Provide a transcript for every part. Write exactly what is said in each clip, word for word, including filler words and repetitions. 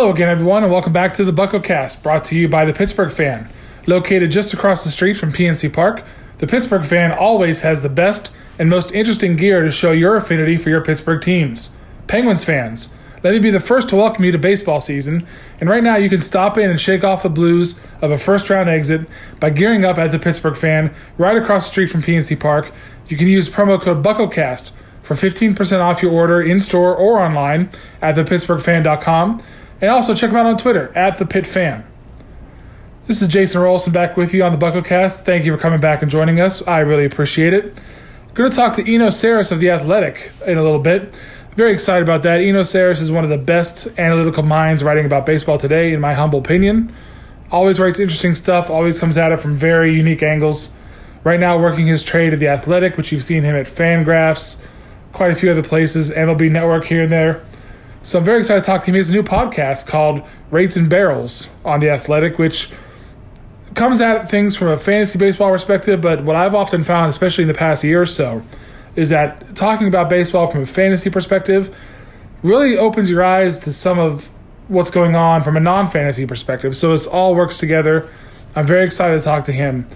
Hello again, everyone, and welcome back to the Bucko Cast, brought to you by the Pittsburgh Fan. Located just across the street from P N C Park, the Pittsburgh Fan always has the best and most interesting gear to show your affinity for your Pittsburgh teams. Penguins fans, let me be the first to welcome you to baseball season, and right now you can stop in and shake off the blues of a first-round exit by gearing up at the Pittsburgh Fan right across the street from P N C Park. You can use promo code BuckoCast for fifteen percent off your order in-store or online at the pittsburgh fan dot com. And also check them out on Twitter, at the Pit Fan. This is Jason Rolson back with you on the BuckoCast. Thank you for coming back and joining us. I really appreciate it. Going to talk to Eno Sarris of The Athletic in a little bit. Very excited about that. Eno Sarris is one of the best analytical minds writing about baseball today, in my humble opinion. Always writes interesting stuff, always comes at it from very unique angles. Right now working his trade at The Athletic, which you've seen him at FanGraphs, quite a few other places, M L B Network here and there. So I'm very excited to talk to him. He has a new podcast called Rates and Barrels on The Athletic, which comes at things from a fantasy baseball perspective, but what I've often found, especially in the past year or so, is that talking about baseball from a fantasy perspective really opens your eyes to some of what's going on from a non-fantasy perspective. So this all works together. I'm very excited to talk to him.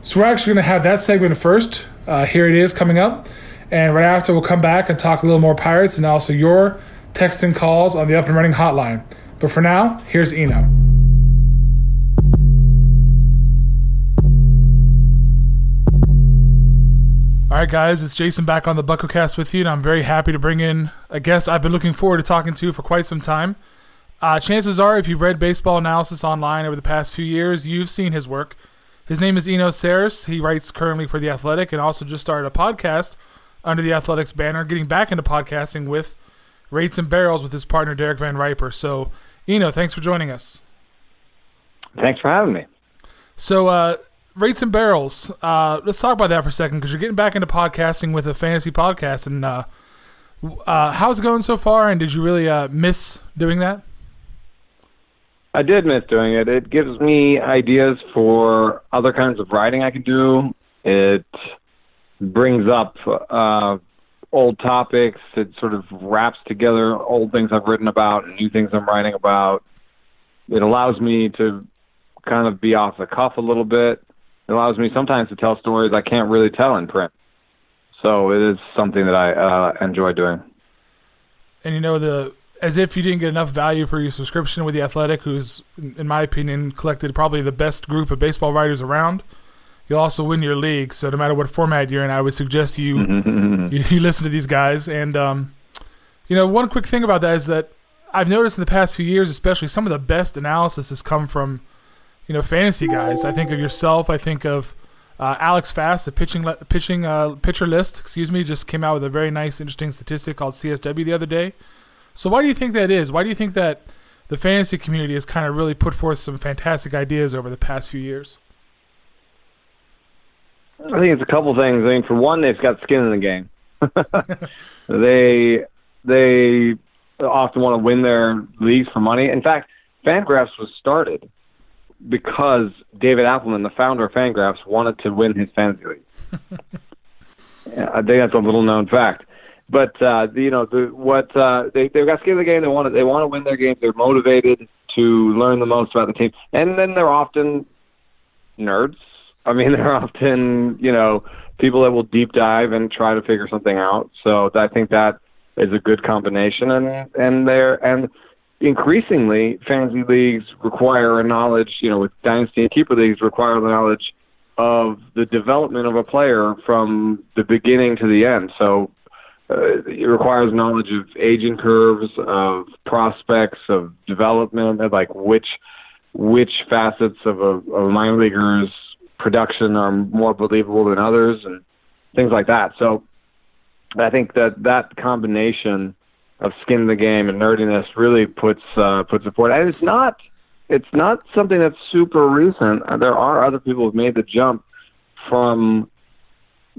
So we're actually going to have that segment first. Uh, here it is coming up. And right after, we'll come back and talk a little more Pirates and also your texts and calls on the Up and Running hotline. But for now, here's Eno. All right, guys, it's Jason back on the BuckoCast with you, and I'm very happy to bring in a guest I've been looking forward to talking to for quite some time. Uh, chances are, if you've read baseball analysis online over the past few years, you've seen his work. His name is Eno Sarris. He writes currently for The Athletic and also just started a podcast under The Athletic's banner, getting back into podcasting with Rates and Barrels with his partner, Derek Van Riper. So, Eno, thanks for joining us. Thanks for having me. So, uh, Rates and Barrels, uh, let's talk about that for a second, because you're getting back into podcasting with a fantasy podcast. And uh, uh, how's it going so far, and did you really uh, miss doing that? I did miss doing it. It gives me ideas for other kinds of writing I can do. It brings up Uh, old topics. It sort of wraps together old things I've written about and new things I'm writing about. It allows me to kind of be off the cuff a little bit. It allows me sometimes to tell stories I can't really tell in print. So it is something that I uh, enjoy doing. And you know, the as if you didn't get enough value for your subscription with The Athletic, who's, in my opinion, collected probably the best group of baseball writers around, you'll also win your league. So no matter what format you're in, I would suggest you you, you listen to these guys. And, um, you know, one quick thing about that is that I've noticed in the past few years, especially, some of the best analysis has come from, you know, fantasy guys. I think of yourself. I think of uh, Alex Fast, the pitching, pitching uh, Pitcher List, excuse me, just came out with a very nice, interesting statistic called C S W the other day. So why do you think that is? Why do you think that the fantasy community has kind of really put forth some fantastic ideas over the past few years? I think it's a couple things. I mean, for one, they've got skin in the game. they they often want to win their leagues for money. In fact, FanGraphs was started because David Appelman, the founder of FanGraphs, wanted to win his fantasy league. Yeah, I think that's a little-known fact. But uh, you know, the, what uh, they they've got skin in the game. They want to, they want to win their games. They're motivated to learn the most about the team, and then they're often nerds. I mean, they're often, you know, people that will deep dive and try to figure something out. So I think that is a good combination. And and they're, and increasingly, fantasy leagues require a knowledge, you know, with dynasty and keeper leagues require the knowledge of the development of a player from the beginning to the end. So uh, it requires knowledge of aging curves, of prospects, of development, of like which which facets of a, of a minor leaguer's production are more believable than others and things like that. So I think that that combination of skin in the game and nerdiness really puts uh, puts it forward. And it's not, it's not something that's super recent. There are other people who've made the jump from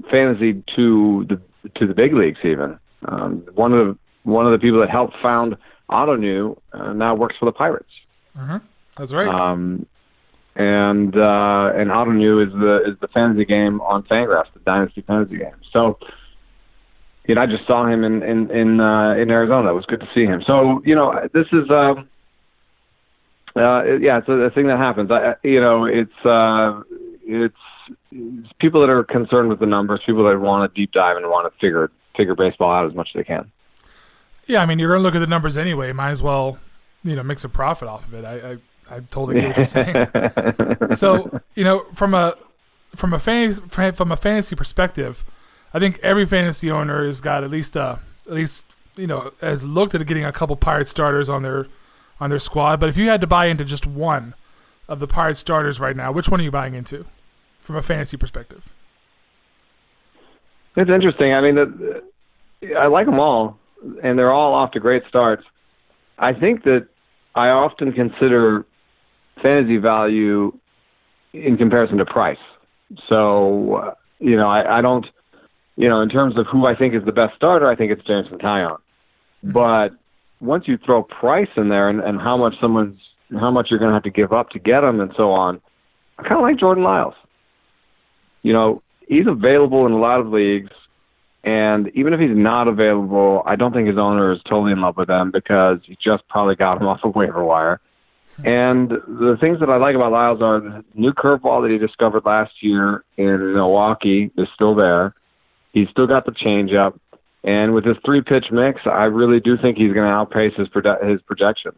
fantasy to the to the big leagues even. Um, one of the, one of the people that helped found Auto New uh, now works for the Pirates. Mm-hmm. That's right. Um, And uh, and Auto New is the is the fantasy game on FanGraphs, the Dynasty fantasy game. So, you know, I just saw him in in in, uh, in Arizona. It was good to see him. So, you know, this is um, Uh, yeah, it's a, a thing that happens. I, you know, it's uh, it's, it's people that are concerned with the numbers, people that want to deep dive and want to figure figure baseball out as much as they can. Yeah, I mean, you're going to look at the numbers anyway. Might as well, you know, make some profit off of it. I I, I totally get what you're saying. So, you know, from a from a fantasy, from a fantasy perspective, I think every fantasy owner has got at least a at least you know has looked at getting a couple Pirate starters on their. on their squad. But if you had to buy into just one of the Pirate starters right now, which one are you buying into from a fantasy perspective? It's interesting. I mean, the, the, I like them all, and they're all off to great starts. I think that I often consider fantasy value in comparison to price. So, you know, I, I don't, you know, in terms of who I think is the best starter, I think it's Jameson Taillon. Mm-hmm. But once you throw price in there and, and how much someone's, how much you're going to have to give up to get them and so on, I kind of like Jordan Lyles. You know, he's available in a lot of leagues, and even if he's not available, I don't think his owner is totally in love with him because he just probably got him off a waiver wire. And the things that I like about Lyles are the new curveball that he discovered last year in Milwaukee is still there. He's still got the changeup. And with his three-pitch mix, I really do think he's going to outpace his produ- his projections.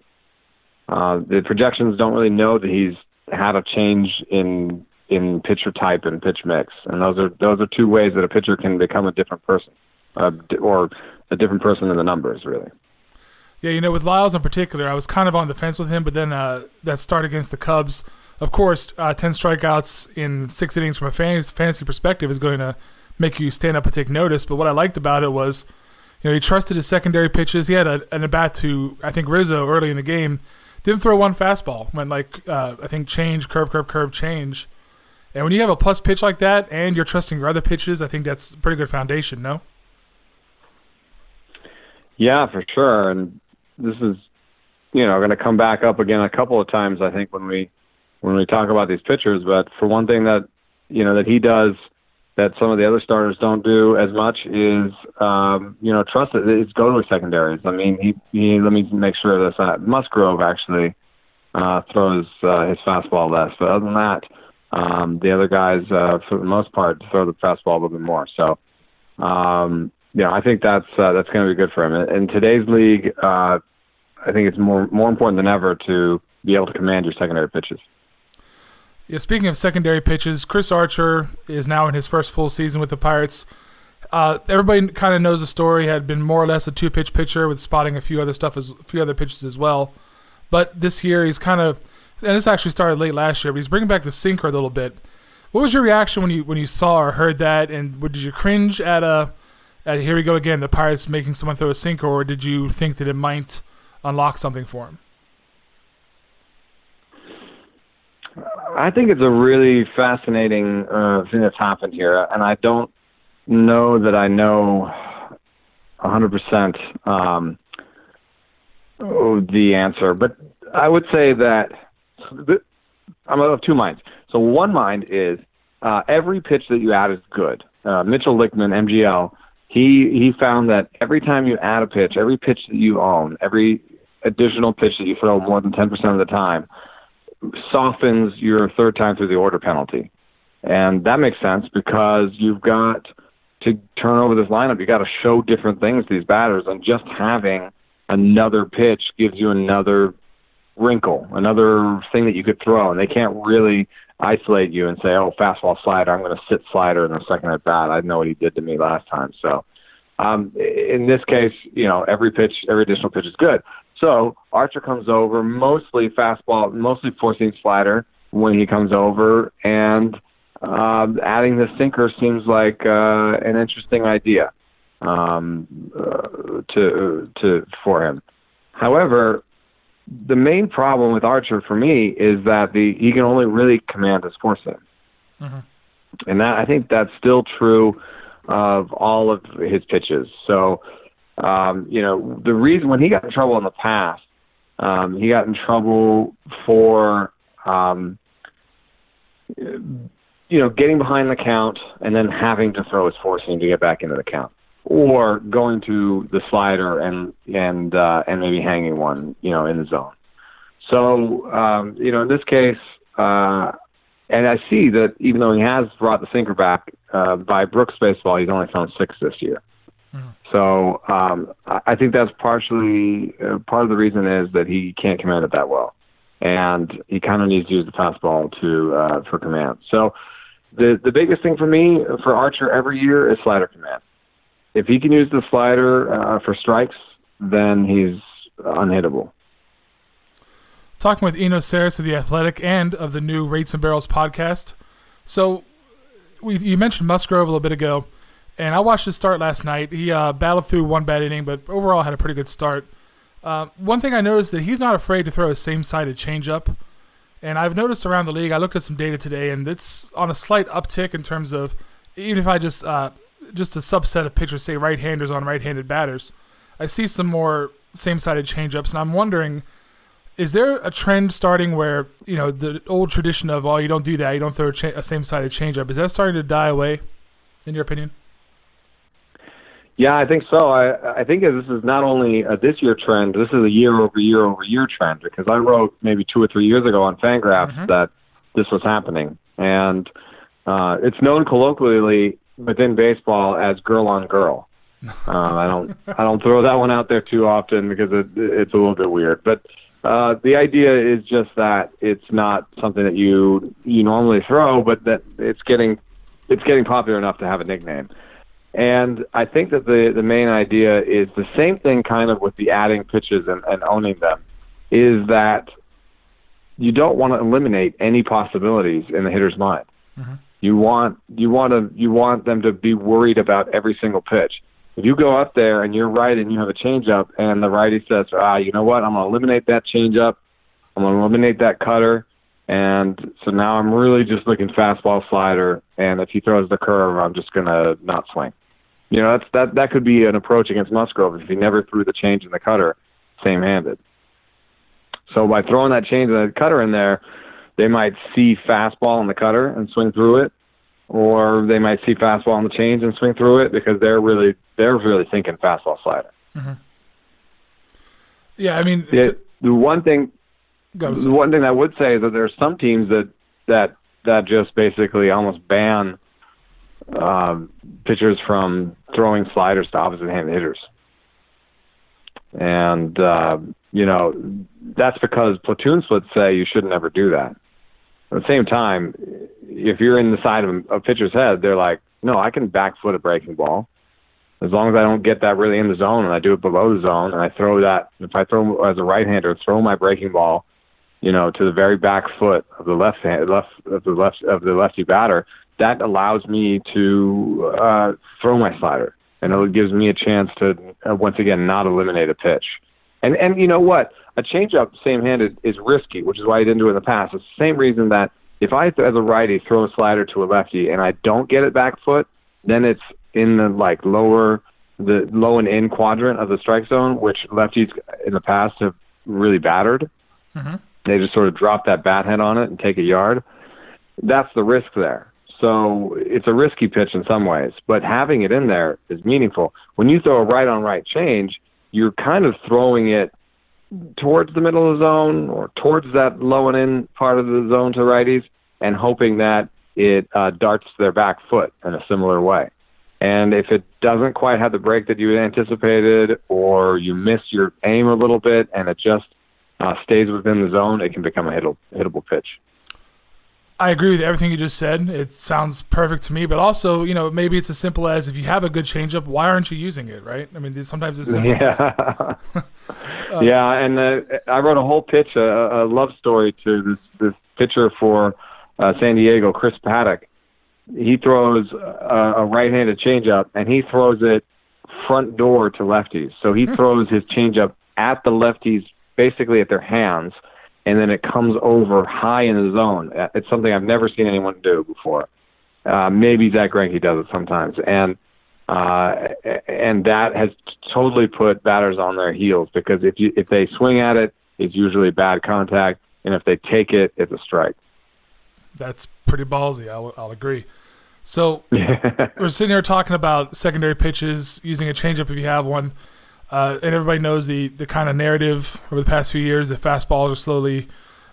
Uh, the projections don't really know that he's had a change in in pitcher type and pitch mix, and those are those are two ways that a pitcher can become a different person, uh, or a different person in the numbers, really. Yeah, you know, with Lyles in particular, I was kind of on the fence with him, but then uh, that start against the Cubs, of course, uh, ten strikeouts in six innings from a fantasy perspective is going to make you stand up and take notice. But what I liked about it was, you know, he trusted his secondary pitches. He had a, an at-bat to, I think, Rizzo early in the game. Didn't throw one fastball. Went like, uh, I think, change, curve, curve, curve, change. And when you have a plus pitch like that and you're trusting your other pitches, I think that's a pretty good foundation, no? Yeah, for sure. And this is, you know, going to come back up again a couple of times, I think, when we when we talk about these pitchers. But for one thing that, you know, that he does that some of the other starters don't do as much is, um, you know, trust it. It's go to his secondaries. I mean, he, he let me make sure that's not Musgrove actually uh, throws uh, his fastball less. But other than that, um, the other guys, uh, for the most part, throw the fastball a little bit more. So, um, you know, I think that's uh, that's going to be good for him. In today's league, uh, I think it's more more important than ever to be able to command your secondary pitches. Yeah, speaking of secondary pitches, Chris Archer is now in his first full season with the Pirates. Uh, everybody kind of knows the story. Had been more or less a two-pitch pitcher with spotting a few other stuff, as a few other pitches as well. But this year he's kind of, and this actually started late last year, but he's bringing back the sinker a little bit. What was your reaction when you when you saw or heard that? And did you cringe at a at here we go again, the Pirates making someone throw a sinker, or did you think that it might unlock something for him? I think it's a really fascinating uh, thing that's happened here, and I don't know that I know one hundred percent um, the answer, but I would say that I'm of two minds. So one mind is uh, every pitch that you add is good. Uh, Mitchell Lichtman, M G L, he, he found that every time you add a pitch, every pitch that you own, every additional pitch that you throw more than ten percent of the time, softens your third time through the order penalty. And that makes sense because you've got to turn over this lineup. You've got to show different things to these batters, and just having another pitch gives you another wrinkle, another thing that you could throw, and they can't really isolate you and say, oh, fastball slider, I'm going to sit slider in the second at bat. I know what he did to me last time. So um, in this case, you know, every pitch, every additional pitch is good. So Archer comes over, mostly fastball, mostly four-seam slider when he comes over, and uh, adding the sinker seems like uh, an interesting idea um, uh, to to for him. However, the main problem with Archer for me is that the he can only really command his four-seam, mm-hmm. and that, I think that's still true of all of his pitches. So. Um, you know, the reason when he got in trouble in the past, um, he got in trouble for, um, you know, getting behind the count and then having to throw his four-seam to get back into the count, or going to the slider and and uh, and maybe hanging one, you know, in the zone. So, um, you know, in this case, uh, and I see that even though he has brought the sinker back, uh, by Brooks Baseball, he's only thrown six this year. Mm-hmm. So um, I think that's partially uh, part of the reason is that he can't command it that well. And he kind of needs to use the fastball to uh, for command. So the the biggest thing for me, for Archer every year, is slider command. If he can use the slider uh, for strikes, then he's unhittable. Talking with Eno Sarris of The Athletic and of the new Rates and Barrels podcast. So we, you mentioned Musgrove a little bit ago, and I watched his start last night. He uh, battled through one bad inning, but overall had a pretty good start. Uh, one thing I noticed that he's not afraid to throw a same-sided changeup. And I've noticed around the league, I looked at some data today, and it's on a slight uptick in terms of, even if I just uh, just a subset of pitchers, say right-handers on right-handed batters, I see some more same-sided changeups, and I'm wondering, is there a trend starting where, you know, the old tradition of, oh, you don't do that, you don't throw a, cha- a same-sided changeup, is that starting to die away, in your opinion? Yeah, I think so. I, I think this is not only a this year trend, this is a year-over-year-over-year trend, because I wrote maybe two or three years ago on FanGraphs mm-hmm. that this was happening. And uh, it's known colloquially within baseball as girl-on-girl. uh, I don't I don't throw that one out there too often because it, it's a little bit weird. But Uh, the idea is just that it's not something that you you normally throw, but that it's getting it's getting popular enough to have a nickname. And I think that the, the main idea is the same thing kind of with the adding pitches and, and owning them, is that you don't want to eliminate any possibilities in the hitter's mind. Mm-hmm. You want you want to you want them to be worried about every single pitch. If you go up there and you're right and you have a changeup and the righty says, ah, you know what, I'm going to eliminate that changeup, I'm going to eliminate that cutter, and so now I'm really just looking fastball slider, and if he throws the curve, I'm just going to not swing. You know, that's that that could be an approach against Musgrove if he never threw the change in the cutter same-handed. So by throwing that change in the cutter in there, they might see fastball in the cutter and swing through it, or they might see fastball on the change and swing through it because they're really they're really thinking fastball slider. Mm-hmm. Yeah, I mean, it, the one thing the one thing I would say is that there are some teams that that that just basically almost ban uh, pitchers from throwing sliders to opposite-handed hitters, and uh, you know that's because platoon splits say you should never do that. At the same time, if you're in the side of a pitcher's head, they're like, no, I can back foot a breaking ball. As long as I don't get that really in the zone and I do it below the zone and I throw that, if I throw as a right-hander, throw my breaking ball, you know, to the very back foot of the left hand, left of the left of the lefty batter, that allows me to uh, throw my slider. And it gives me a chance to, uh, once again, not eliminate a pitch. And, and you know what? A changeup same-handed is risky, which is why I didn't do it in the past. It's the same reason that if I, as a righty, throw a slider to a lefty and I don't get it back foot, then it's in the like lower, the low and in quadrant of the strike zone, which lefties in the past have really battered. Mm-hmm. They just sort of drop that bat head on it and take a yard. That's the risk there. So it's a risky pitch in some ways, but having it in there is meaningful. When you throw a right-on-right change, you're kind of throwing it towards the middle of the zone or towards that low and in part of the zone to righties and hoping that it uh, darts their back foot in a similar way. And if it doesn't quite have the break that you anticipated or you miss your aim a little bit and it just uh, stays within the zone, it can become a hittable, hittable pitch. I agree with everything you just said. It sounds perfect to me, but also, you know, maybe it's as simple as if you have a good changeup, why aren't you using it, right? I mean, sometimes it's simple. Yeah, uh, yeah and uh, I wrote a whole pitch, a, a love story to this, this pitcher for uh, San Diego, Chris Paddock. He throws a, a right-handed changeup, and he throws it front door to lefties. So he throws his changeup at the lefties, basically at their hands, and then it comes over high in the zone. It's something I've never seen anyone do before. Uh, maybe Zach Greinke does it sometimes. And uh, and that has totally put batters on their heels because if you, if they swing at it, it's usually bad contact. And if they take it, it's a strike. That's pretty ballsy. I'll, I'll agree. So we're sitting here talking about secondary pitches, using a changeup if you have one. Uh, and everybody knows the the kind of narrative over the past few years that fastballs are slowly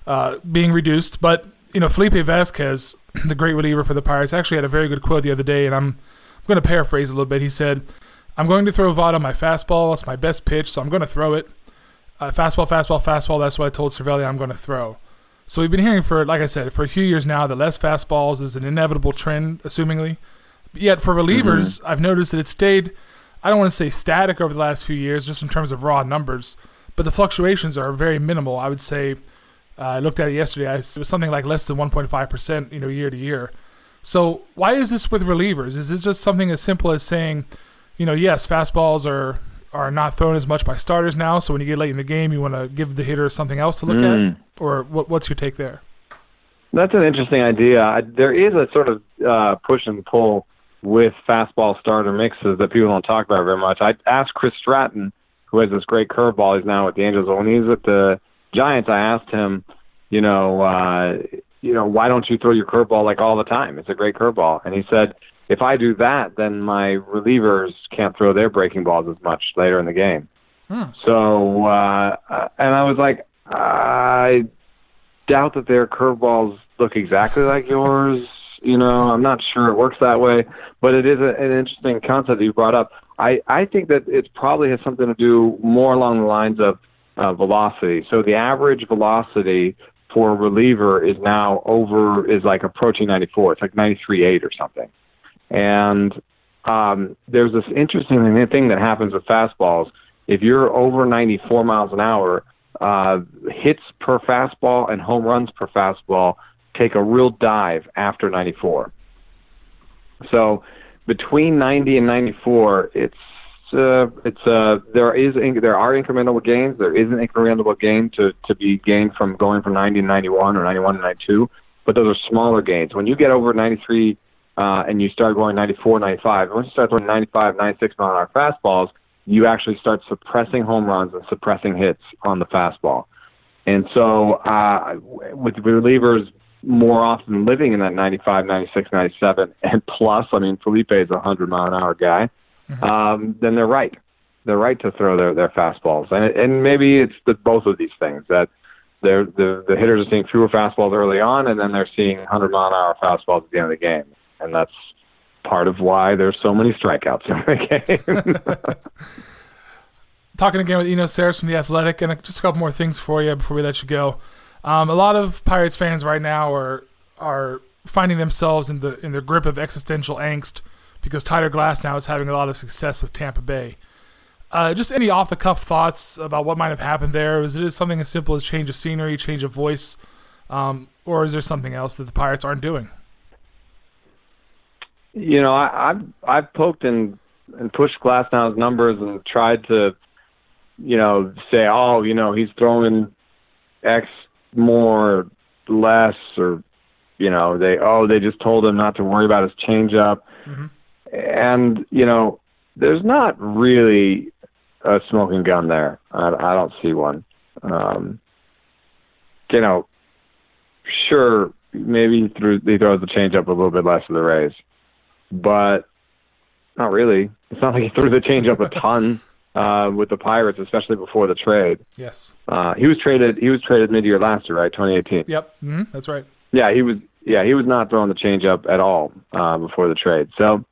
uh, being reduced. But, you know, Felipe Vasquez, the great reliever for the Pirates, actually had a very good quote the other day, and I'm, I'm going to paraphrase a little bit. He said, I'm going to throw Votto my fastball. It's my best pitch, so I'm going to throw it. Uh, fastball, fastball, fastball. That's what I told Cervelli I'm going to throw. So we've been hearing for, like I said, for a few years now that less fastballs is an inevitable trend, assumingly. But yet for relievers, mm-hmm. I've noticed that it stayed, I don't want to say static over the last few years, just in terms of raw numbers, but the fluctuations are very minimal. I would say, uh, I looked at it yesterday, I, it was something like less than one point five percent, you know, year to year. So why is this with relievers? Is it just something as simple as saying, you know, yes, fastballs are, are not thrown as much by starters now, so when you get late in the game, you want to give the hitter something else to look mm. at? Or what, what's your take there? That's an interesting idea. I, there is a sort of uh, push and pull with fastball starter mixes that people don't talk about very much. I asked Chris Stratton, who has this great curveball, he's now with the Angels. When he was at the Giants, I asked him, you know, uh, you know, why don't you throw your curveball like all the time? It's a great curveball. And he said, if I do that, then my relievers can't throw their breaking balls as much later in the game. Hmm. So, uh, and I was like, I doubt that their curveballs look exactly like yours. You know, I'm not sure it works that way, but it is a, an interesting concept that you brought up. I, I think that it probably has something to do more along the lines of uh, velocity. So the average velocity for a reliever is now over, is like approaching ninety-four. It's like ninety-three point eight or something. And um, there's this interesting thing that happens with fastballs. If you're over ninety-four miles an hour, uh, hits per fastball and home runs per fastball take a real dive after ninety-four. So between ninety and ninety-four, it's uh, it's uh, there is there are incremental gains. There is an incremental gain to, to be gained from going from ninety to ninety-one or ninety-one to ninety-two, but those are smaller gains. When you get over ninety-three, Uh, and you start going ninety-four, ninety-five. And once you start throwing ninety-five, ninety-six mile an hour fastballs, you actually start suppressing home runs and suppressing hits on the fastball. And so uh, with relievers more often living in that ninety-five, ninety-six, ninety-seven, and plus, I mean, Felipe is a one hundred mile an hour guy, mm-hmm. um, then they're right. They're right to throw their, their fastballs. And and maybe it's the, both of these things, that they're, the, the hitters are seeing fewer fastballs early on, and then they're seeing one hundred mile an hour fastballs at the end of the game. And that's part of why there's so many strikeouts in the game. Talking again with Eno Sarris from The Athletic, and just a couple more things for you before we let you go. Um, a lot of Pirates fans right now are are finding themselves in the in the grip of existential angst because Tyler Glasnow is having a lot of success with Tampa Bay. Uh, just any off-the-cuff thoughts about what might have happened there? Is it something as simple as change of scenery, change of voice, um, or is there something else that the Pirates aren't doing? You know, I, I've I've poked and and pushed Glasnow's numbers and tried to, you know, say, oh, you know, he's throwing X more, less, or, you know, they oh they just told him not to worry about his changeup, mm-hmm. and you know, there's not really a smoking gun there. I, I don't see one. Um, you know, sure, maybe he, threw, he throws the changeup a little bit less of the Rays. But not really. It's not like he threw the changeup a ton uh, with the Pirates, especially before the trade. Yes, uh, he was traded. He was traded mid-year last year, right? twenty eighteen. Yep, mm-hmm. That's right. Yeah, he was. Yeah, he was not throwing the changeup at all uh, before the trade. So,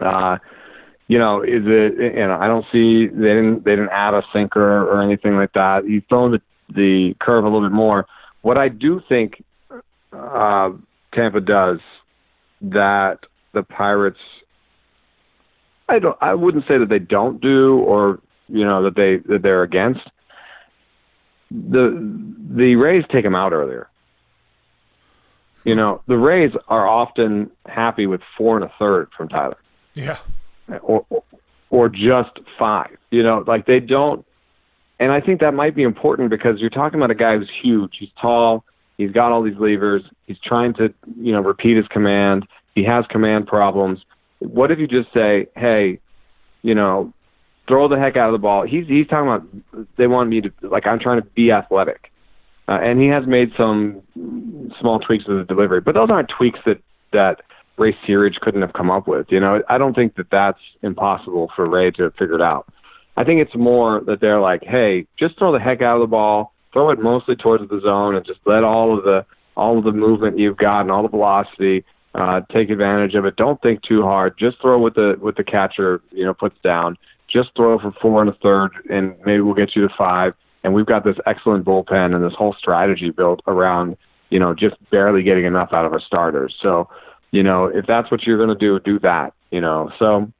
uh, you know, is it? You know, I don't see they didn't they didn't add a sinker or anything like that. He's throwing the, the curve a little bit more. What I do think uh, Tampa does that. The Pirates, I don't. I wouldn't say that they don't do, or you know that they that they're against. The the Rays take them out earlier. You know, the Rays are often happy with four and a third from Tyler. Yeah, or or just five. You know, like they don't. And I think that might be important because you're talking about a guy who's huge. He's tall. He's got all these levers. He's trying to you know repeat his command. He has command problems. What if you just say, hey, you know, throw the heck out of the ball? He's he's talking about they want me to, like, I'm trying to be athletic. Uh, and he has made some small tweaks to the delivery. But those aren't tweaks that, that Ray Searage couldn't have come up with. You know, I don't think that that's impossible for Ray to have figured out. I think it's more that they're like, hey, just throw the heck out of the ball, throw it mostly towards the zone, and just let all of the all of the movement you've got and all the velocity uh, take advantage of it. Don't think too hard. Just throw what the what the catcher you know puts down. Just throw for four and a third, and maybe we'll get you to five. And we've got this excellent bullpen and this whole strategy built around, you know, just barely getting enough out of our starters. So, you know, if that's what you're going to do, do that, you know. So,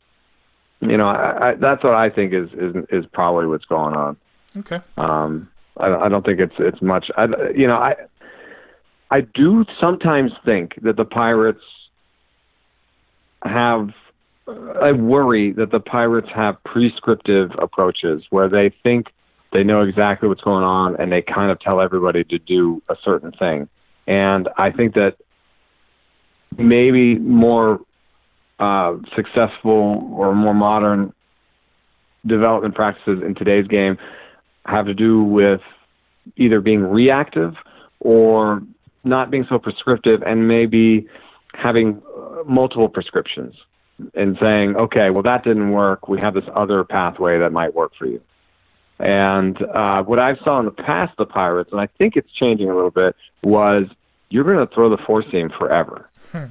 you know, I, I, that's what I think is, is is probably what's going on. Okay. Um, I, I don't think it's it's much. I, you know, I I do sometimes think that the Pirates have – I worry that the Pirates have prescriptive approaches where they think they know exactly what's going on and they kind of tell everybody to do a certain thing. And I think that maybe more uh, successful or more modern development practices in today's game have to do with either being reactive or not being so prescriptive and maybe having multiple prescriptions and saying, okay, well, that didn't work. We have this other pathway that might work for you. And uh, what I saw in the past, the Pirates, and I think it's changing a little bit, was you're going to throw the four seam forever, hmm.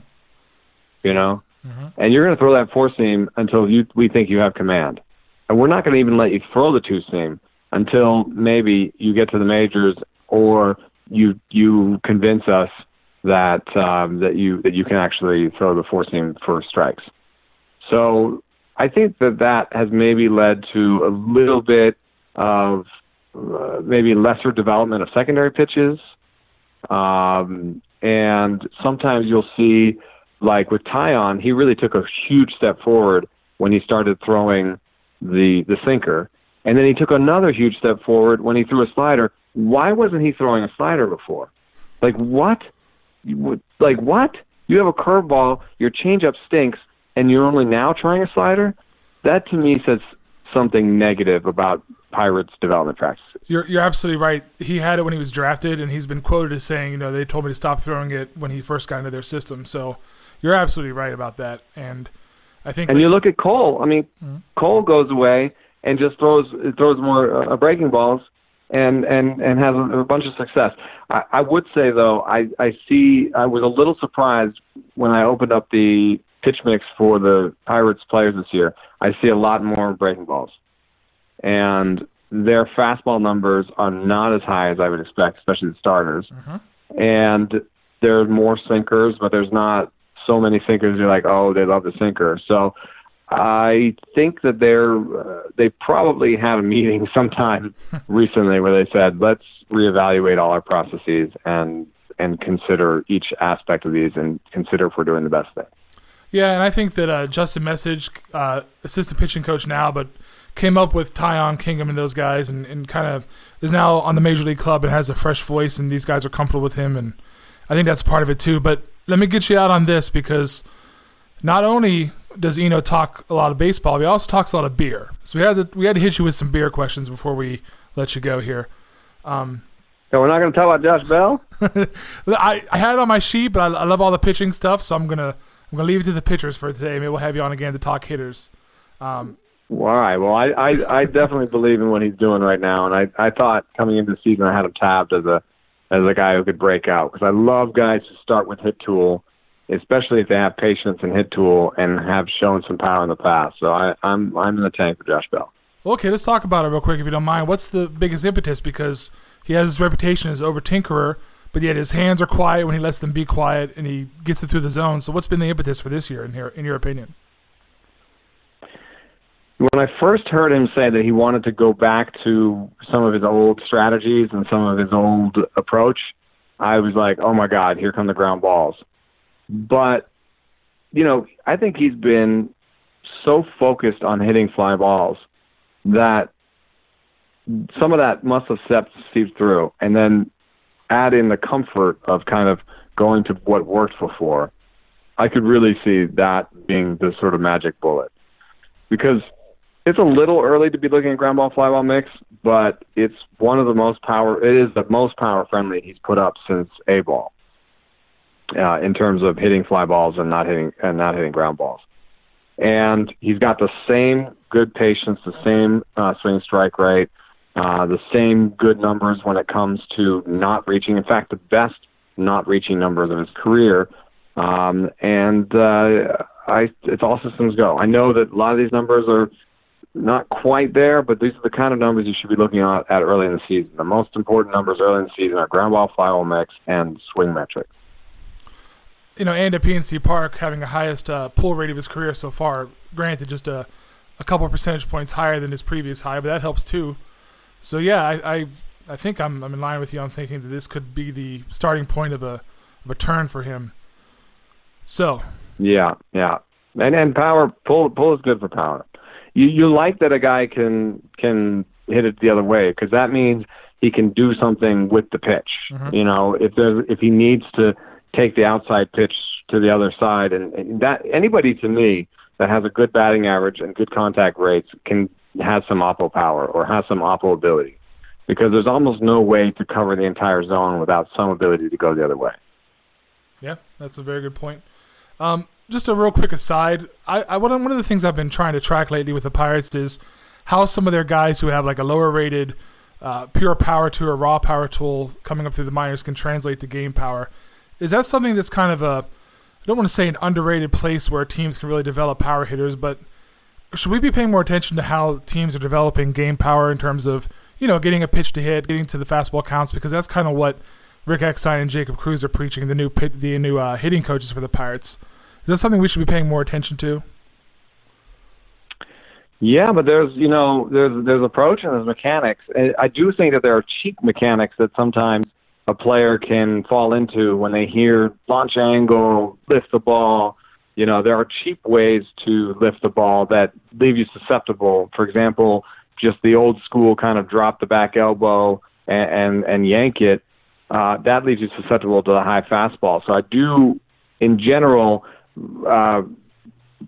you know, mm-hmm. and you're going to throw that four seam until you we think you have command, and we're not going to even let you throw the two seam until maybe you get to the majors or you you convince us that um, that you that you can actually throw the four seam for strikes. So I think that that has maybe led to a little bit of uh, maybe lesser development of secondary pitches. Um, and sometimes you'll see, like with Taillon, he really took a huge step forward when he started throwing the the sinker. And then he took another huge step forward when he threw a slider. Why wasn't he throwing a slider before? Like what? Like what? You have a curveball, your changeup stinks, and you're only now trying a slider? That to me says something negative about Pirates development practices. You're you're absolutely right. He had it when he was drafted, and he's been quoted as saying, you know, they told me to stop throwing it when he first got into their system. So you're absolutely right about that. And I think And that, you look at Cole. I mean, mm-hmm. Cole goes away and just throws throws more uh, breaking balls and, and, and has a, a bunch of success. I, I would say though, I, I see I was a little surprised when I opened up the pitch mix for the Pirates players this year. I see a lot more breaking balls. And their fastball numbers are not as high as I would expect, especially the starters. Uh-huh. And there are more sinkers, but there's not so many sinkers. You're like, oh, they love the sinker. So I think that they're uh, they probably had a meeting sometime recently where they said, let's reevaluate all our processes and and consider each aspect of these and consider if we're doing the best thing. Yeah, and I think that uh, Justin Message, uh, assistant pitching coach now, but came up with Taillon, Kingham, and those guys, and, and kind of is now on the Major League club and has a fresh voice, and these guys are comfortable with him, and I think that's part of it too. But let me get you out on this, because not only does Eno talk a lot of baseball, but he also talks a lot of beer. So we had to, we had to hit you with some beer questions before we let you go here. Um, so we're not going to talk about Josh Bell? I, I had it on my sheet, but I, I love all the pitching stuff, so I'm going to I'm gonna leave it to the pitchers for today. Maybe we'll have you on again to talk hitters. Um, well, all right. Well, I, I, I definitely believe in what he's doing right now, and I, I thought coming into the season I had him tabbed as a as a guy who could break out, because I love guys who start with hit tool, especially if they have patience and hit tool and have shown some power in the past. So I, I'm I'm in the tank for Josh Bell. Okay, let's talk about it real quick if you don't mind. What's the biggest impetus? Because he has his reputation as over-tinkerer, but yet his hands are quiet when he lets them be quiet, and he gets it through the zone. So what's been the impetus for this year, in your, in your opinion? When I first heard him say that he wanted to go back to some of his old strategies and some of his old approach, I was like, oh, my God, here come the ground balls. But, you know, I think he's been so focused on hitting fly balls that some of that must have seeped through. And then add in the comfort of kind of going to what worked before, I could really see that being the sort of magic bullet. Because it's a little early to be looking at ground ball, fly ball mix, but it's one of the most power, it is the most power friendly he's put up since A ball uh, in terms of hitting fly balls and not hitting, and not hitting ground balls. And he's got the same good patience, the same uh, swing strike rate, uh, the same good numbers when it comes to not reaching. In fact, the best not reaching numbers of his career. Um, and uh, I, it's all systems go. I know that a lot of these numbers are not quite there, but these are the kind of numbers you should be looking at early in the season. The most important numbers early in the season are ground ball, fly ball mix, and swing metrics. You know, and at P N C Park, having the highest uh, pull rate of his career so far, granted just a, a couple percentage points higher than his previous high, but that helps too. So, yeah, I I, I think I'm, I'm in line with you. I'm thinking that this could be the starting point of a, of a turn for him. So. Yeah, yeah. And and power, pull pull is good for power. You you like that a guy can can hit it the other way, because that means he can do something with the pitch. Mm-hmm. You know, if there's if he needs to take the outside pitch to the other side, and, and that anybody to me that has a good batting average and good contact rates can has some oppo power or has some oppo ability, because there's almost no way to cover the entire zone without some ability to go the other way. Yeah, that's a very good point. Um, Just a real quick aside, I, I one of the things I've been trying to track lately with the Pirates is how some of their guys who have like a lower rated uh, pure power tool or raw power tool coming up through the minors can translate to game power. Is that something that's kind of a, I don't want to say an underrated place where teams can really develop power hitters, but should we be paying more attention to how teams are developing game power in terms of, you know, getting a pitch to hit, getting to the fastball counts? Because that's kind of what Rick Eckstein and Jacob Cruz are preaching, the new pit, the new uh, hitting coaches for the Pirates. Is that something we should be paying more attention to? Yeah, but there's, you know, there's there's approach and there's mechanics. And I do think that there are cheap mechanics that sometimes a player can fall into when they hear launch angle, lift the ball. You know, there are cheap ways to lift the ball that leave you susceptible. For example, just the old school kind of drop the back elbow and, and, and yank it. Uh, that leaves you susceptible to the high fastball. So I do, in general, Uh,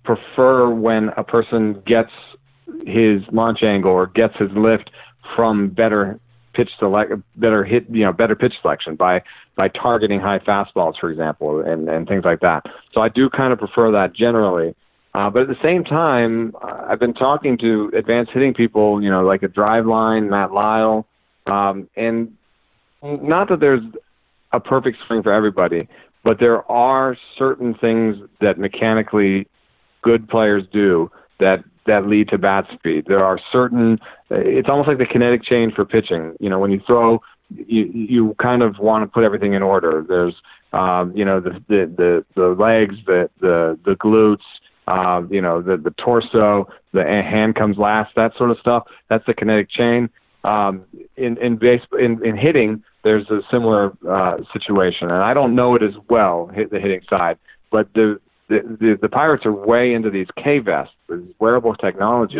prefer when a person gets his launch angle or gets his lift from better pitch select, better hit, you know, better pitch selection by by targeting high fastballs, for example, and, and things like that. So I do kind of prefer that generally. Uh, but at the same time, I've been talking to advanced hitting people, you know, like a Driveline, Matt Lyle, um, and not that there's a perfect swing for everybody. But there are certain things that mechanically good players do that, that lead to bat speed. There are certain – it's almost like the kinetic change for pitching. You know, when you throw, you, you kind of want to put everything in order. There's, um, you know, the the, the, the legs, the, the, the glutes, uh, you know, the, the torso, the hand comes last, that sort of stuff. That's the kinetic chain. Um, in in, base, in in hitting, there's a similar uh, situation, and I don't know it as well, hit the hitting side, but the the, the, the Pirates are way into these K-Vests, this wearable technology.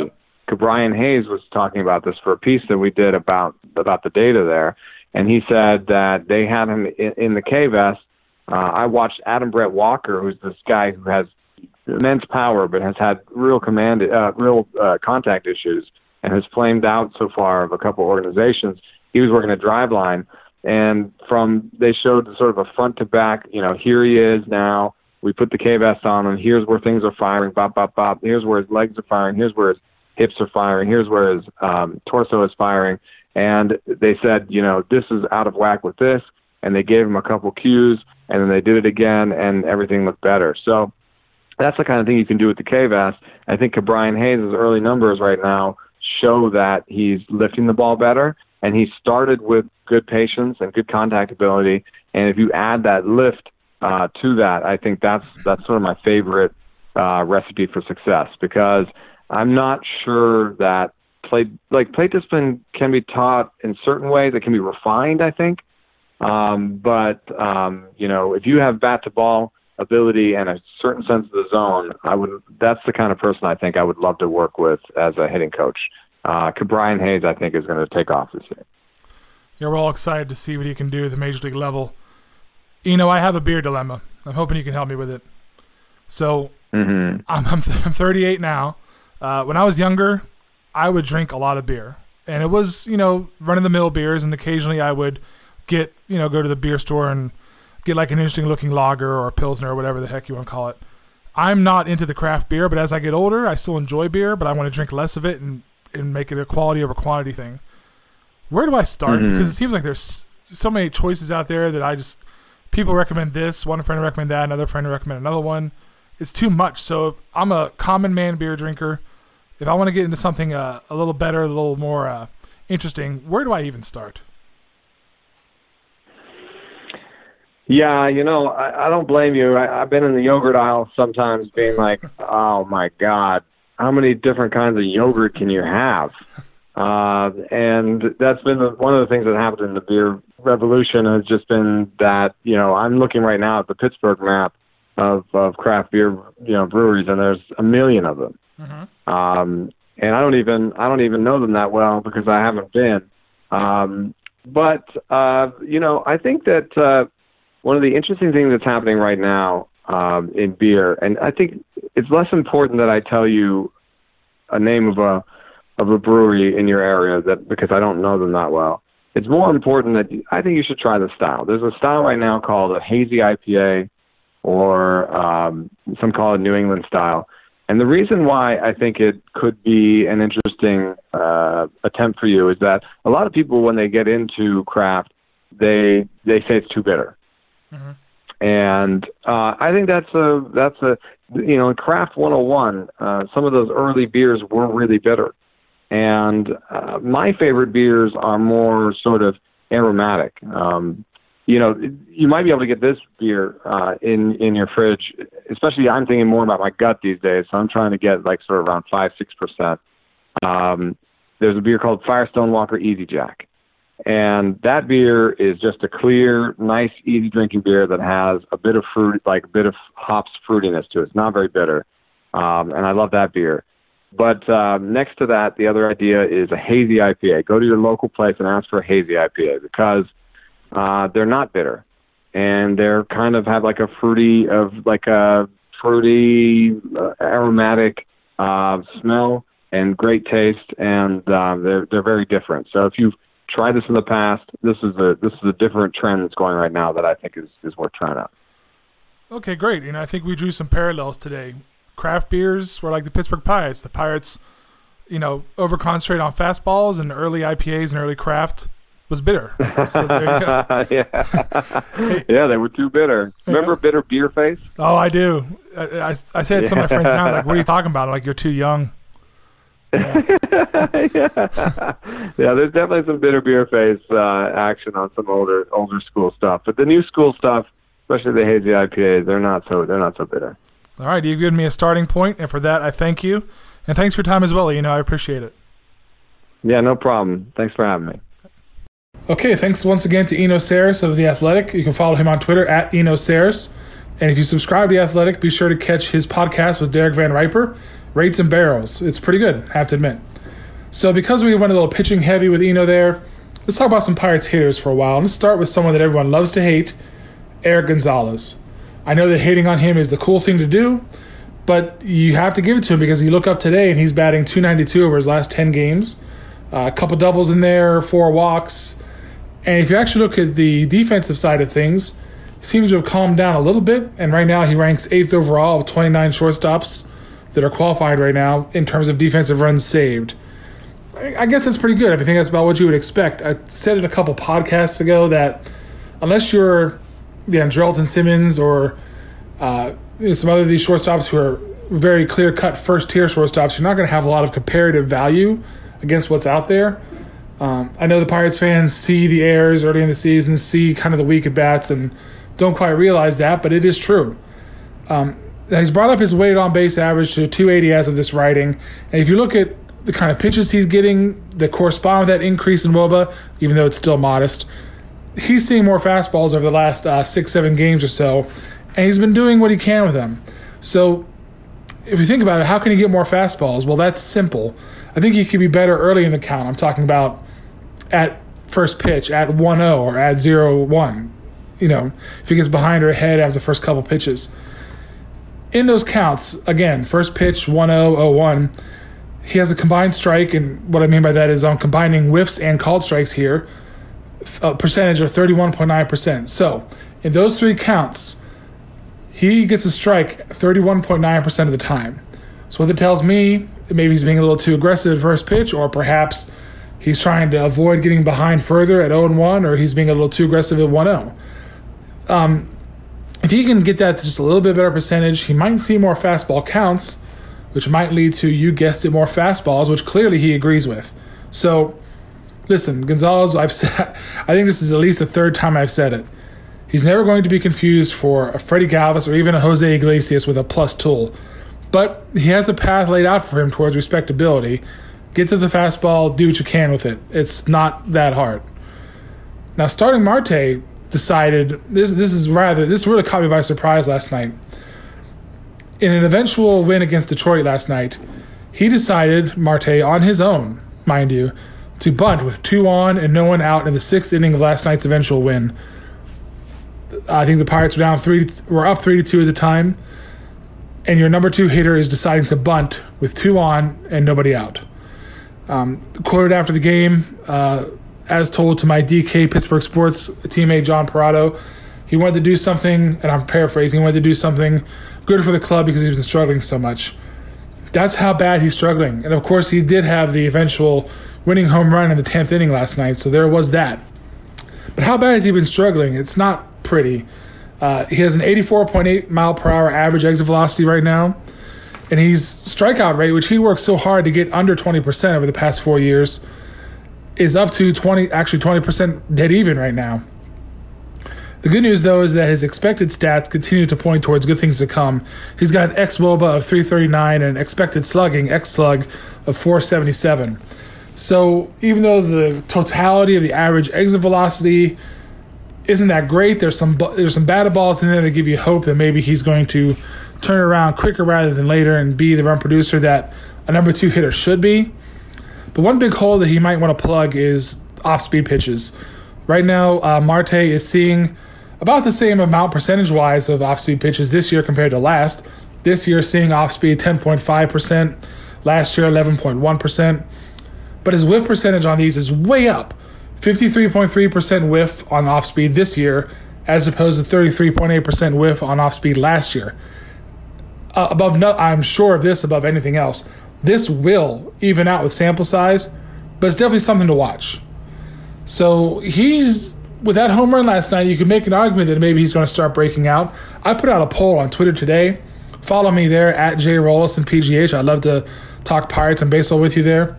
Yep. Brian Hayes was talking about this for a piece that we did about about the data there, and he said that they had him in, in the K-Vest. Uh, I watched Adam Brett Walker, who's this guy who has immense power but has had real command, uh, real uh, contact issues, and has flamed out so far of a couple organizations. He was working at Driveline, and from they showed sort of a front to back, you know, here he is now. We put the K-Vest on him. Here's where things are firing, bop, bop, bop. Here's where his legs are firing. Here's where his hips are firing. Here's where his um, torso is firing. And they said, you know, this is out of whack with this, and they gave him a couple cues, and then they did it again, and everything looked better. So that's the kind of thing you can do with the K-Vest. I think Brian Hayes' early numbers right now show that he's lifting the ball better, and he started with good patience and good contact ability. And if you add that lift uh, to that, I think that's that's sort of my favorite uh, recipe for success, because I'm not sure that play like plate discipline can be taught in certain ways. It can be refined, I think. Um, but um, you know, if you have bat to ball ability and a certain sense of the zone, I would. That's the kind of person I think I would love to work with as a hitting coach. Uh, Brian Hayes, I think, is going to take off this year. Yeah, we're all excited to see what he can do at the major league level. You know, I have a beer dilemma. I'm hoping you can help me with it. So mm-hmm. I'm, I'm I'm thirty-eight now. Uh, when I was younger, I would drink a lot of beer, and it was, you know, run-of-the-mill beers, and occasionally I would get, you know, go to the beer store and get like an interesting-looking lager or a Pilsner or whatever the heck you want to call it. I'm not into the craft beer, but as I get older, I still enjoy beer, but I want to drink less of it and, and make it a quality over quantity thing. Where do I start? Mm-hmm. Because it seems like there's so many choices out there that I just – people recommend this. One friend recommend that. Another friend recommend another one. It's too much. So if I'm a common man beer drinker. If I want to get into something uh, a little better, a little more uh, interesting, where do I even start? Yeah, you know, I, I don't blame you. I, I've been in the yogurt aisle sometimes being like, oh, my God, how many different kinds of yogurt can you have? Uh, and that's been the, one of the things that happened in the beer revolution has just been that, you know, I'm looking right now at the Pittsburgh map of, of craft beer, you know, breweries, and there's a million of them. Mm-hmm. Um, and I don't even, I don't even know them that well because I haven't been. Um, but, uh, you know, I think that, uh, one of the interesting things that's happening right now, um, in beer, and I think it's less important that I tell you a name of a, of a brewery in your area that, because I don't know them that well. It's more important that I think you should try the style. There's a style right now called a hazy I P A or, um, some call it New England style. And the reason why I think it could be an interesting uh, attempt for you is that a lot of people, when they get into craft, they they say it's too bitter. Mm-hmm. And uh, I think that's a, that's a you know, in Craft one oh one, uh, some of those early beers were really bitter. And uh, my favorite beers are more sort of aromatic. Um, you know, you might be able to get this beer uh, in, in your fridge, especially I'm thinking more about my gut these days. So I'm trying to get like sort of around five, six percent. Um, there's a beer called Firestone Walker Easy Jack. And that beer is just a clear, nice, easy drinking beer that has a bit of fruit, like a bit of hops fruitiness to it. It's not very bitter. Um, and I love that beer. But um, next to that, the other idea is a hazy I P A. Go to your local place and ask for a hazy I P A because Uh, they're not bitter, and they're kind of have like a fruity of like a fruity uh, aromatic uh, smell and great taste, and uh, they're they're very different. So if you've tried this in the past, this is a this is a different trend that's going right now that I think is, is worth trying out. Okay, great, and I think we drew some parallels today. Craft beers were like the Pittsburgh Pirates. The Pirates, you know, over concentrate on fastballs and early I P As and early craft. Was bitter. So there you go. yeah. Hey. Yeah, they were too bitter. Remember yeah. Bitter Beer Face? Oh, I do. I, I, I say it to some of my friends now, like, what are you talking about? I'm like, you're too young. Yeah. yeah. yeah, there's definitely some Bitter Beer Face uh, action on some older older school stuff. But the new school stuff, especially the hazy I P As, they're not so they're not so bitter. All right, you've given me a starting point, and for that I thank you. And thanks for your time as well, you know, I appreciate it. Yeah, no problem. Thanks for having me. Okay, thanks once again to Eno Sarris of The Athletic. You can follow him on Twitter at Eno Sarris. And if you subscribe to The Athletic, be sure to catch his podcast with Derek Van Riper, Rates and Barrels. It's pretty good, I have to admit. So because we went a little pitching heavy with Eno there, let's talk about some Pirates haters for a while. Let's start with someone that everyone loves to hate, Eric Gonzalez. I know that hating on him is the cool thing to do, but you have to give it to him because you look up today and he's batting two ninety-two over his last ten games. Uh, a couple doubles in there, four walks. And if you actually look at the defensive side of things, he seems to have calmed down a little bit. And right now he ranks eighth overall of twenty-nine shortstops that are qualified right now in terms of defensive runs saved. I guess that's pretty good. I think that's about what you would expect. I said it a couple podcasts ago that unless you're yeah, Andrelton Simmons or uh, some other of these shortstops who are very clear-cut first-tier shortstops, you're not going to have a lot of comparative value against what's out there. Um, I know the Pirates fans see the errors early in the season, see kind of the weak at-bats, and don't quite realize that, but it is true. Um, he's brought up his weighted on-base average to two eighty as of this writing, and if you look at the kind of pitches he's getting that correspond with that increase in W O B A, even though it's still modest, he's seeing more fastballs over the last uh, six, seven games or so, and he's been doing what he can with them. So if you think about it, how can he get more fastballs? Well, that's simple. I think he could be better early in the count. I'm talking about at first pitch, at one oh or at zero one, you know, if he gets behind or ahead after the first couple pitches. In those counts, again, first pitch, one oh, oh one, he has a combined strike, and what I mean by that is I'm combining whiffs and called strikes here, a percentage of thirty-one point nine percent. So in those three counts, He gets a strike thirty-one point nine percent of the time. So what that tells me, maybe he's being a little too aggressive at first pitch, or perhaps he's trying to avoid getting behind further at oh and one, or he's being a little too aggressive at one oh. Um, if he can get that to just a little bit better percentage, he might see more fastball counts, which might lead to, you guessed it, more fastballs, which clearly he agrees with. So, listen, Gonzalez, I've said, I think this is at least the third time I've said it. He's never going to be confused for a Freddy Galvis or even a Jose Iglesias with a plus tool. But he has a path laid out for him towards respectability. Get to the fastball, do what you can with it. It's not that hard. Now, Starling Marte decided, this this is rather, this really caught me by surprise last night. In an eventual win against Detroit last night, he decided, Marte, on his own, mind you, to bunt with two on and no one out in the sixth inning of last night's eventual win. I think the Pirates were down three, were up three to two at the time, and your number two hitter is deciding to bunt with two on and nobody out. Um, quoted after the game, uh, as told to my D K Pittsburgh Sports teammate John Parado, he wanted to do something, and I'm paraphrasing, he wanted to do something good for the club because he's been struggling so much. That's how bad he's struggling. And of course, he did have the eventual winning home run in the tenth inning last night, so there was that. But how bad has he been struggling? It's not pretty. Uh, he has an eighty-four point eight mile per hour average exit velocity right now, and his strikeout rate, which he worked so hard to get under twenty percent over the past four years, is up to twenty, actually twenty percent dead even right now. The good news, though, is that his expected stats continue to point towards good things to come. He's got an ex-wOBA of three thirty-nine and an expected slugging, ex-slug, of four seventy-seven. So even though the totality of the average exit velocity isn't that great, there's some there's some batted balls in there that give you hope that maybe he's going to turn around quicker rather than later and be the run producer that a number two hitter should be. But one big hole that he might want to plug is off-speed pitches. Right now, uh, Marte is seeing about the same amount percentage-wise of off-speed pitches this year compared to last. This year, seeing off-speed ten point five percent, last year eleven point one percent. But his whiff percentage on these is way up. fifty-three point three percent whiff on off-speed this year as opposed to thirty-three point eight percent whiff on off-speed last year. Uh, above, no, I'm sure of this above anything else. This will even out with sample size, but it's definitely something to watch. So he's, with that home run last night, you can make an argument that maybe he's going to start breaking out. I put out a poll on Twitter today. Follow me there, at JRollis and P G H. I'd love to talk Pirates and baseball with you there.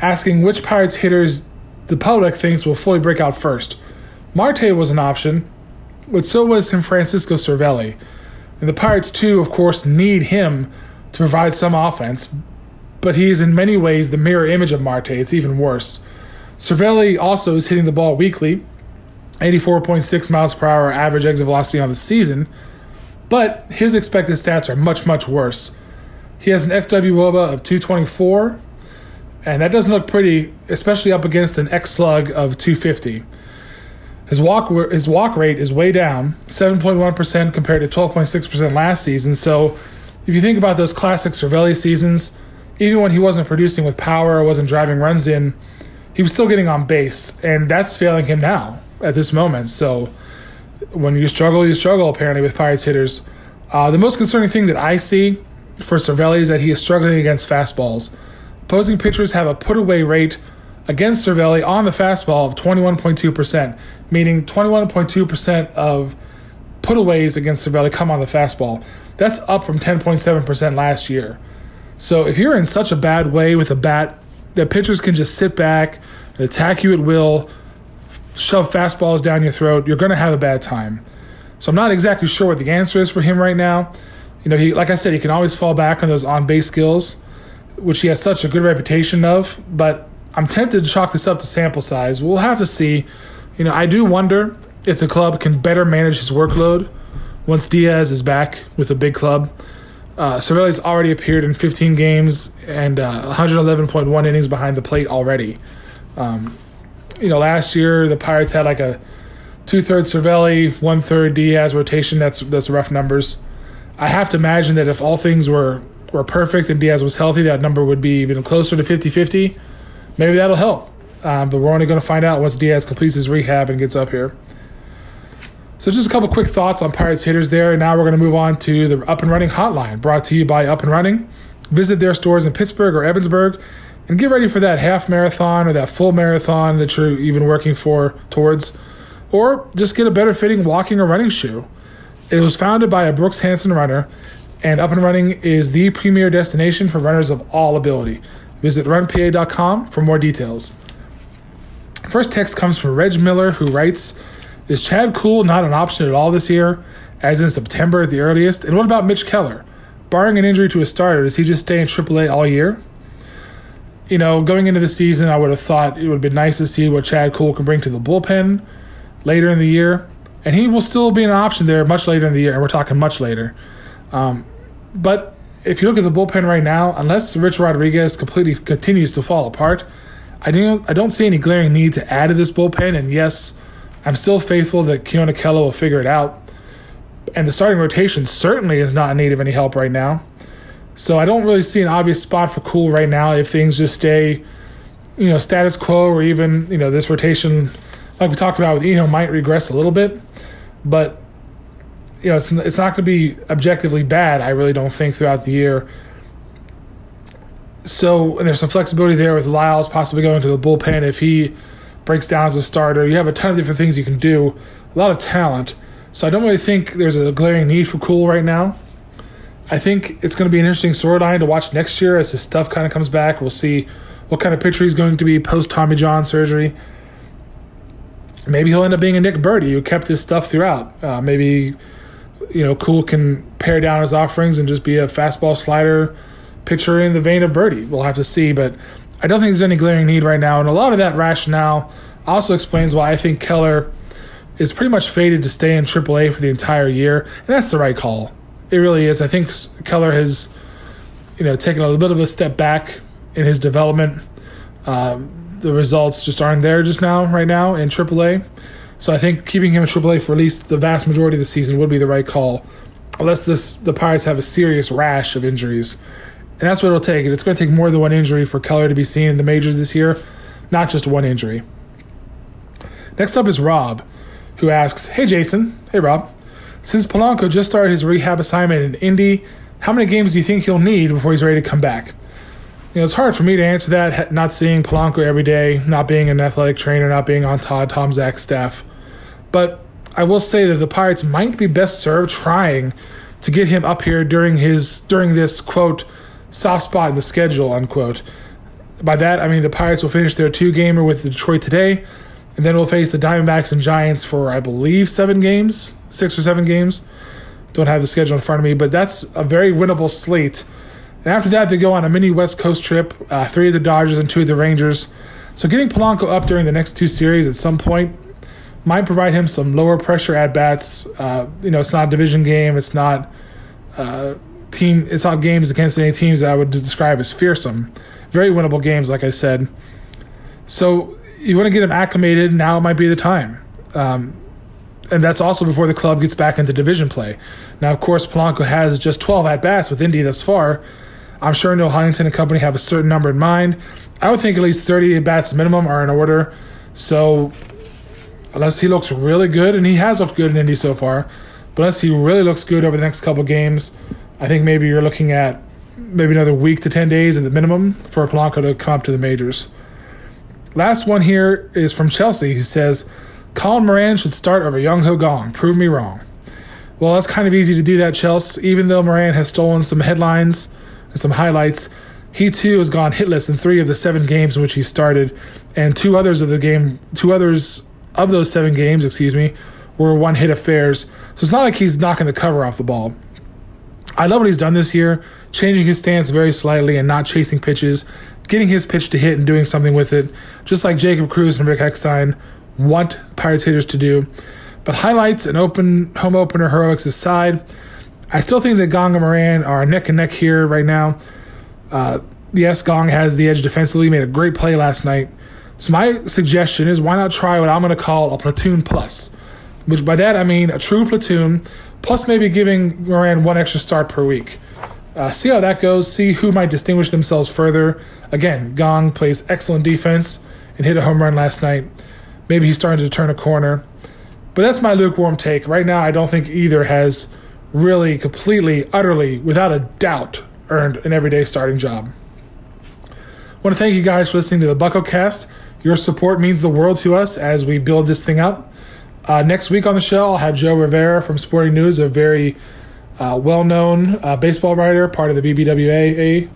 Asking which Pirates hitters the public thinks will fully break out first. Marte was an option, but so was him Francisco Cervelli. And the Pirates, too, of course, need him to provide some offense, but he is in many ways the mirror image of Marte. It's even worse. Cervelli also is hitting the ball weakly, eighty-four point six miles per hour average exit velocity on the season, but his expected stats are much, much worse. He has an ex-wOBA of two twenty-four, and that doesn't look pretty, especially up against an ex-slug of two fifty. His walk his walk rate is way down, seven point one percent compared to twelve point six percent last season. So if you think about those classic Cervelli seasons, even when he wasn't producing with power or wasn't driving runs in, he was still getting on base, and that's failing him now at this moment. So when you struggle, you struggle, apparently, with Pirates hitters. Uh, the most concerning thing that I see for Cervelli is that he is struggling against fastballs. Opposing pitchers have a put-away rate against Cervelli on the fastball of twenty-one point two percent, meaning twenty-one point two percent of put-aways against Cervelli come on the fastball. That's up from ten point seven percent last year. So if you're in such a bad way with a bat that pitchers can just sit back and attack you at will, shove fastballs down your throat, you're going to have a bad time. So I'm not exactly sure what the answer is for him right now. You know, he, like I said, he can always fall back on those on-base skills, which he has such a good reputation of, but I'm tempted to chalk this up to sample size. We'll have to see. You know, I do wonder if the club can better manage his workload once Diaz is back with a big club. Uh, Cervelli's already appeared in fifteen games and uh, one eleven point one innings behind the plate already. Um, you know, last year the Pirates had like a two-thirds Cervelli, one-third Diaz rotation. That's that's rough numbers. I have to imagine that if all things were were perfect and Diaz was healthy, that number would be even closer to fifty-fifty. Maybe that'll help. Um, but we're only going to find out once Diaz completes his rehab and gets up here. So just a couple quick thoughts on Pirates hitters there. Now we're going to move on to the Up and Running hotline, brought to you by Up and Running. Visit their stores in Pittsburgh or Evansburg and get ready for that half marathon or that full marathon that you're even working for towards, or just get a better fitting walking or running shoe. It was founded by a Brooks Hansen runner, and Up and Running is the premier destination for runners of all ability. Visit run p a dot com for more details. First text comes from Reg Miller, who writes, "Is Chad Kuhl not an option at all this year, as in September at the earliest? And what about Mitch Keller? Barring an injury to a starter, does he just stay in triple A all year?" You know, going into the season, I would have thought it would have been nice to see what Chad Kuhl can bring to the bullpen later in the year. And he will still be an option there much later in the year, and we're talking much later. Um, but if you look at the bullpen right now, unless Rich Rodriguez completely continues to fall apart, I don't, I don't see any glaring need to add to this bullpen. And yes, I'm still faithful that Keona Keller will figure it out. And the starting rotation certainly is not in need of any help right now. So I don't really see an obvious spot for Kuhl right now if things just stay, you know, status quo, or even, you know, this rotation, like we talked about with Eno, might regress a little bit. But, you know, it's, it's not going to be objectively bad, I really don't think, throughout the year. So, and there's some flexibility there with Lyles possibly going to the bullpen if he breaks down as a starter. You have a ton of different things you can do, a lot of talent. So I don't really think there's a glaring need for Kuhl right now. I think it's going to be an interesting storyline to watch next year as his stuff kind of comes back. We'll see what kind of pitcher he's going to be post-Tommy John surgery. Maybe he'll end up being a Nick Birdie who kept his stuff throughout. Uh, maybe, you know, Kuhl can pare down his offerings and just be a fastball slider pitcher in the vein of Birdie. We'll have to see, but I don't think there's any glaring need right now. And a lot of that rationale also explains why I think Keller is pretty much fated to stay in triple A for the entire year, and that's the right call. It really is. I think Keller has, you know, taken a little bit of a step back in his development. Um, the results just aren't there just now, right now, in triple A. So I think keeping him in triple A for at least the vast majority of the season would be the right call, unless this, the Pirates have a serious rash of injuries. And that's what it'll take. It's going to take more than one injury for Keller to be seen in the majors this year, not just one injury. Next up is Rob, who asks, "Hey Jason," hey Rob, "since Polanco just started his rehab assignment in Indy, how many games do you think he'll need before he's ready to come back?" You know, it's hard for me to answer that, not seeing Polanco every day, not being an athletic trainer, not being on Todd Tomczak's staff. But I will say that the Pirates might be best served trying to get him up here during his during this quote soft spot in the schedule unquote. By that I mean the Pirates will finish their two-gamer with Detroit today. And then we'll face the Diamondbacks and Giants for, I believe, seven games, six or seven games. Don't have the schedule in front of me, but that's a very winnable slate. And after that, they go on a mini West Coast trip, uh, three of the Dodgers and two of the Rangers. So getting Polanco up during the next two series at some point might provide him some lower pressure at-bats. Uh, you know, it's not a division game. It's not, uh, team, it's not games against any teams that I would describe as fearsome. Very winnable games, like I said. So you want to get him acclimated, now might be the time. Um, and that's also before the club gets back into division play. Now, of course, Polanco has just twelve at-bats with Indy thus far. I'm sure Neil Huntington and company have a certain number in mind. I would think at least thirty at-bats minimum are in order. So unless he looks really good, and he has looked good in Indy so far, but unless he really looks good over the next couple games, I think maybe you're looking at maybe another week to ten days at the minimum for Polanco to come up to the majors. Last one here is from Chelsea, who says, "Colin Moran should start over Young-ho Kong. Prove me wrong." Well, that's kind of easy to do that, Chelsea. Even though Moran has stolen some headlines and some highlights, he too has gone hitless in three of the seven games in which he started, and two others of the game, two others of those seven games, excuse me, were one-hit affairs. So it's not like he's knocking the cover off the ball. I love what he's done this year, changing his stance very slightly and not chasing pitches, getting his pitch to hit and doing something with it, just like Jacob Cruz and Rick Eckstein want Pirates hitters to do. But highlights and open home opener heroics aside, I still think that Gong and Moran are neck and neck here right now. Uh, yes, Gong has the edge defensively. He made a great play last night. So my suggestion is, why not try what I'm going to call a platoon plus, which by that I mean a true platoon, plus maybe giving Moran one extra start per week. Uh, see how that goes. See who might distinguish themselves further. Again, Gong plays excellent defense and hit a home run last night. Maybe he's starting to turn a corner. But But that's my lukewarm take. Right now, I don't think either has really completely, utterly, without a doubt, earned an everyday starting job. I want to thank you guys for listening to the BuckoCast. Your support means the world to us as we build this thing up. Uh, next week on the show, I'll have Joe Rivera from Sporting News, a very uh, well-known uh, baseball writer, part of the B B W A A,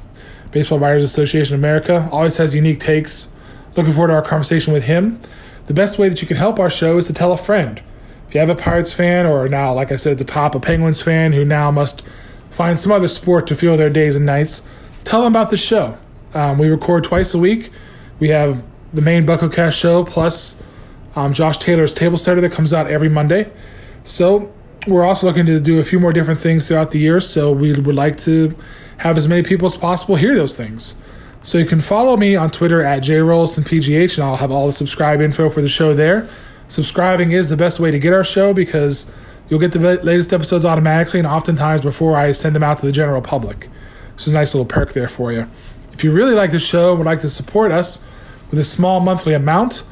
Baseball Writers Association of America. Always has unique takes. Looking forward to our conversation with him. The best way that you can help our show is to tell a friend. If you have a Pirates fan, or now, like I said at the top, a Penguins fan who now must find some other sport to fill their days and nights, tell them about the show. Um, we record twice a week. We have the main BuckoCast show plus um, Josh Taylor's Table Setter that comes out every Monday. So we're also looking to do a few more different things throughout the year, so we would like to have as many people as possible hear those things. So you can follow me on Twitter at J Rolls and P G H, and I'll have all the subscribe info for the show there. Subscribing is the best way to get our show because you'll get the latest episodes automatically and oftentimes before I send them out to the general public. So it's a nice little perk there for you. If you really like the show and would like to support us with a small monthly amount,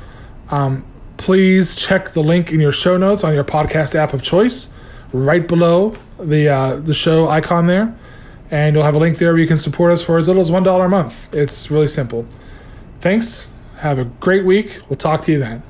um, please check the link in your show notes on your podcast app of choice, right below the uh, the show icon there. And you'll have a link there where you can support us for as little as one dollar a month. It's really simple. Thanks. Have a great week. We'll talk to you then.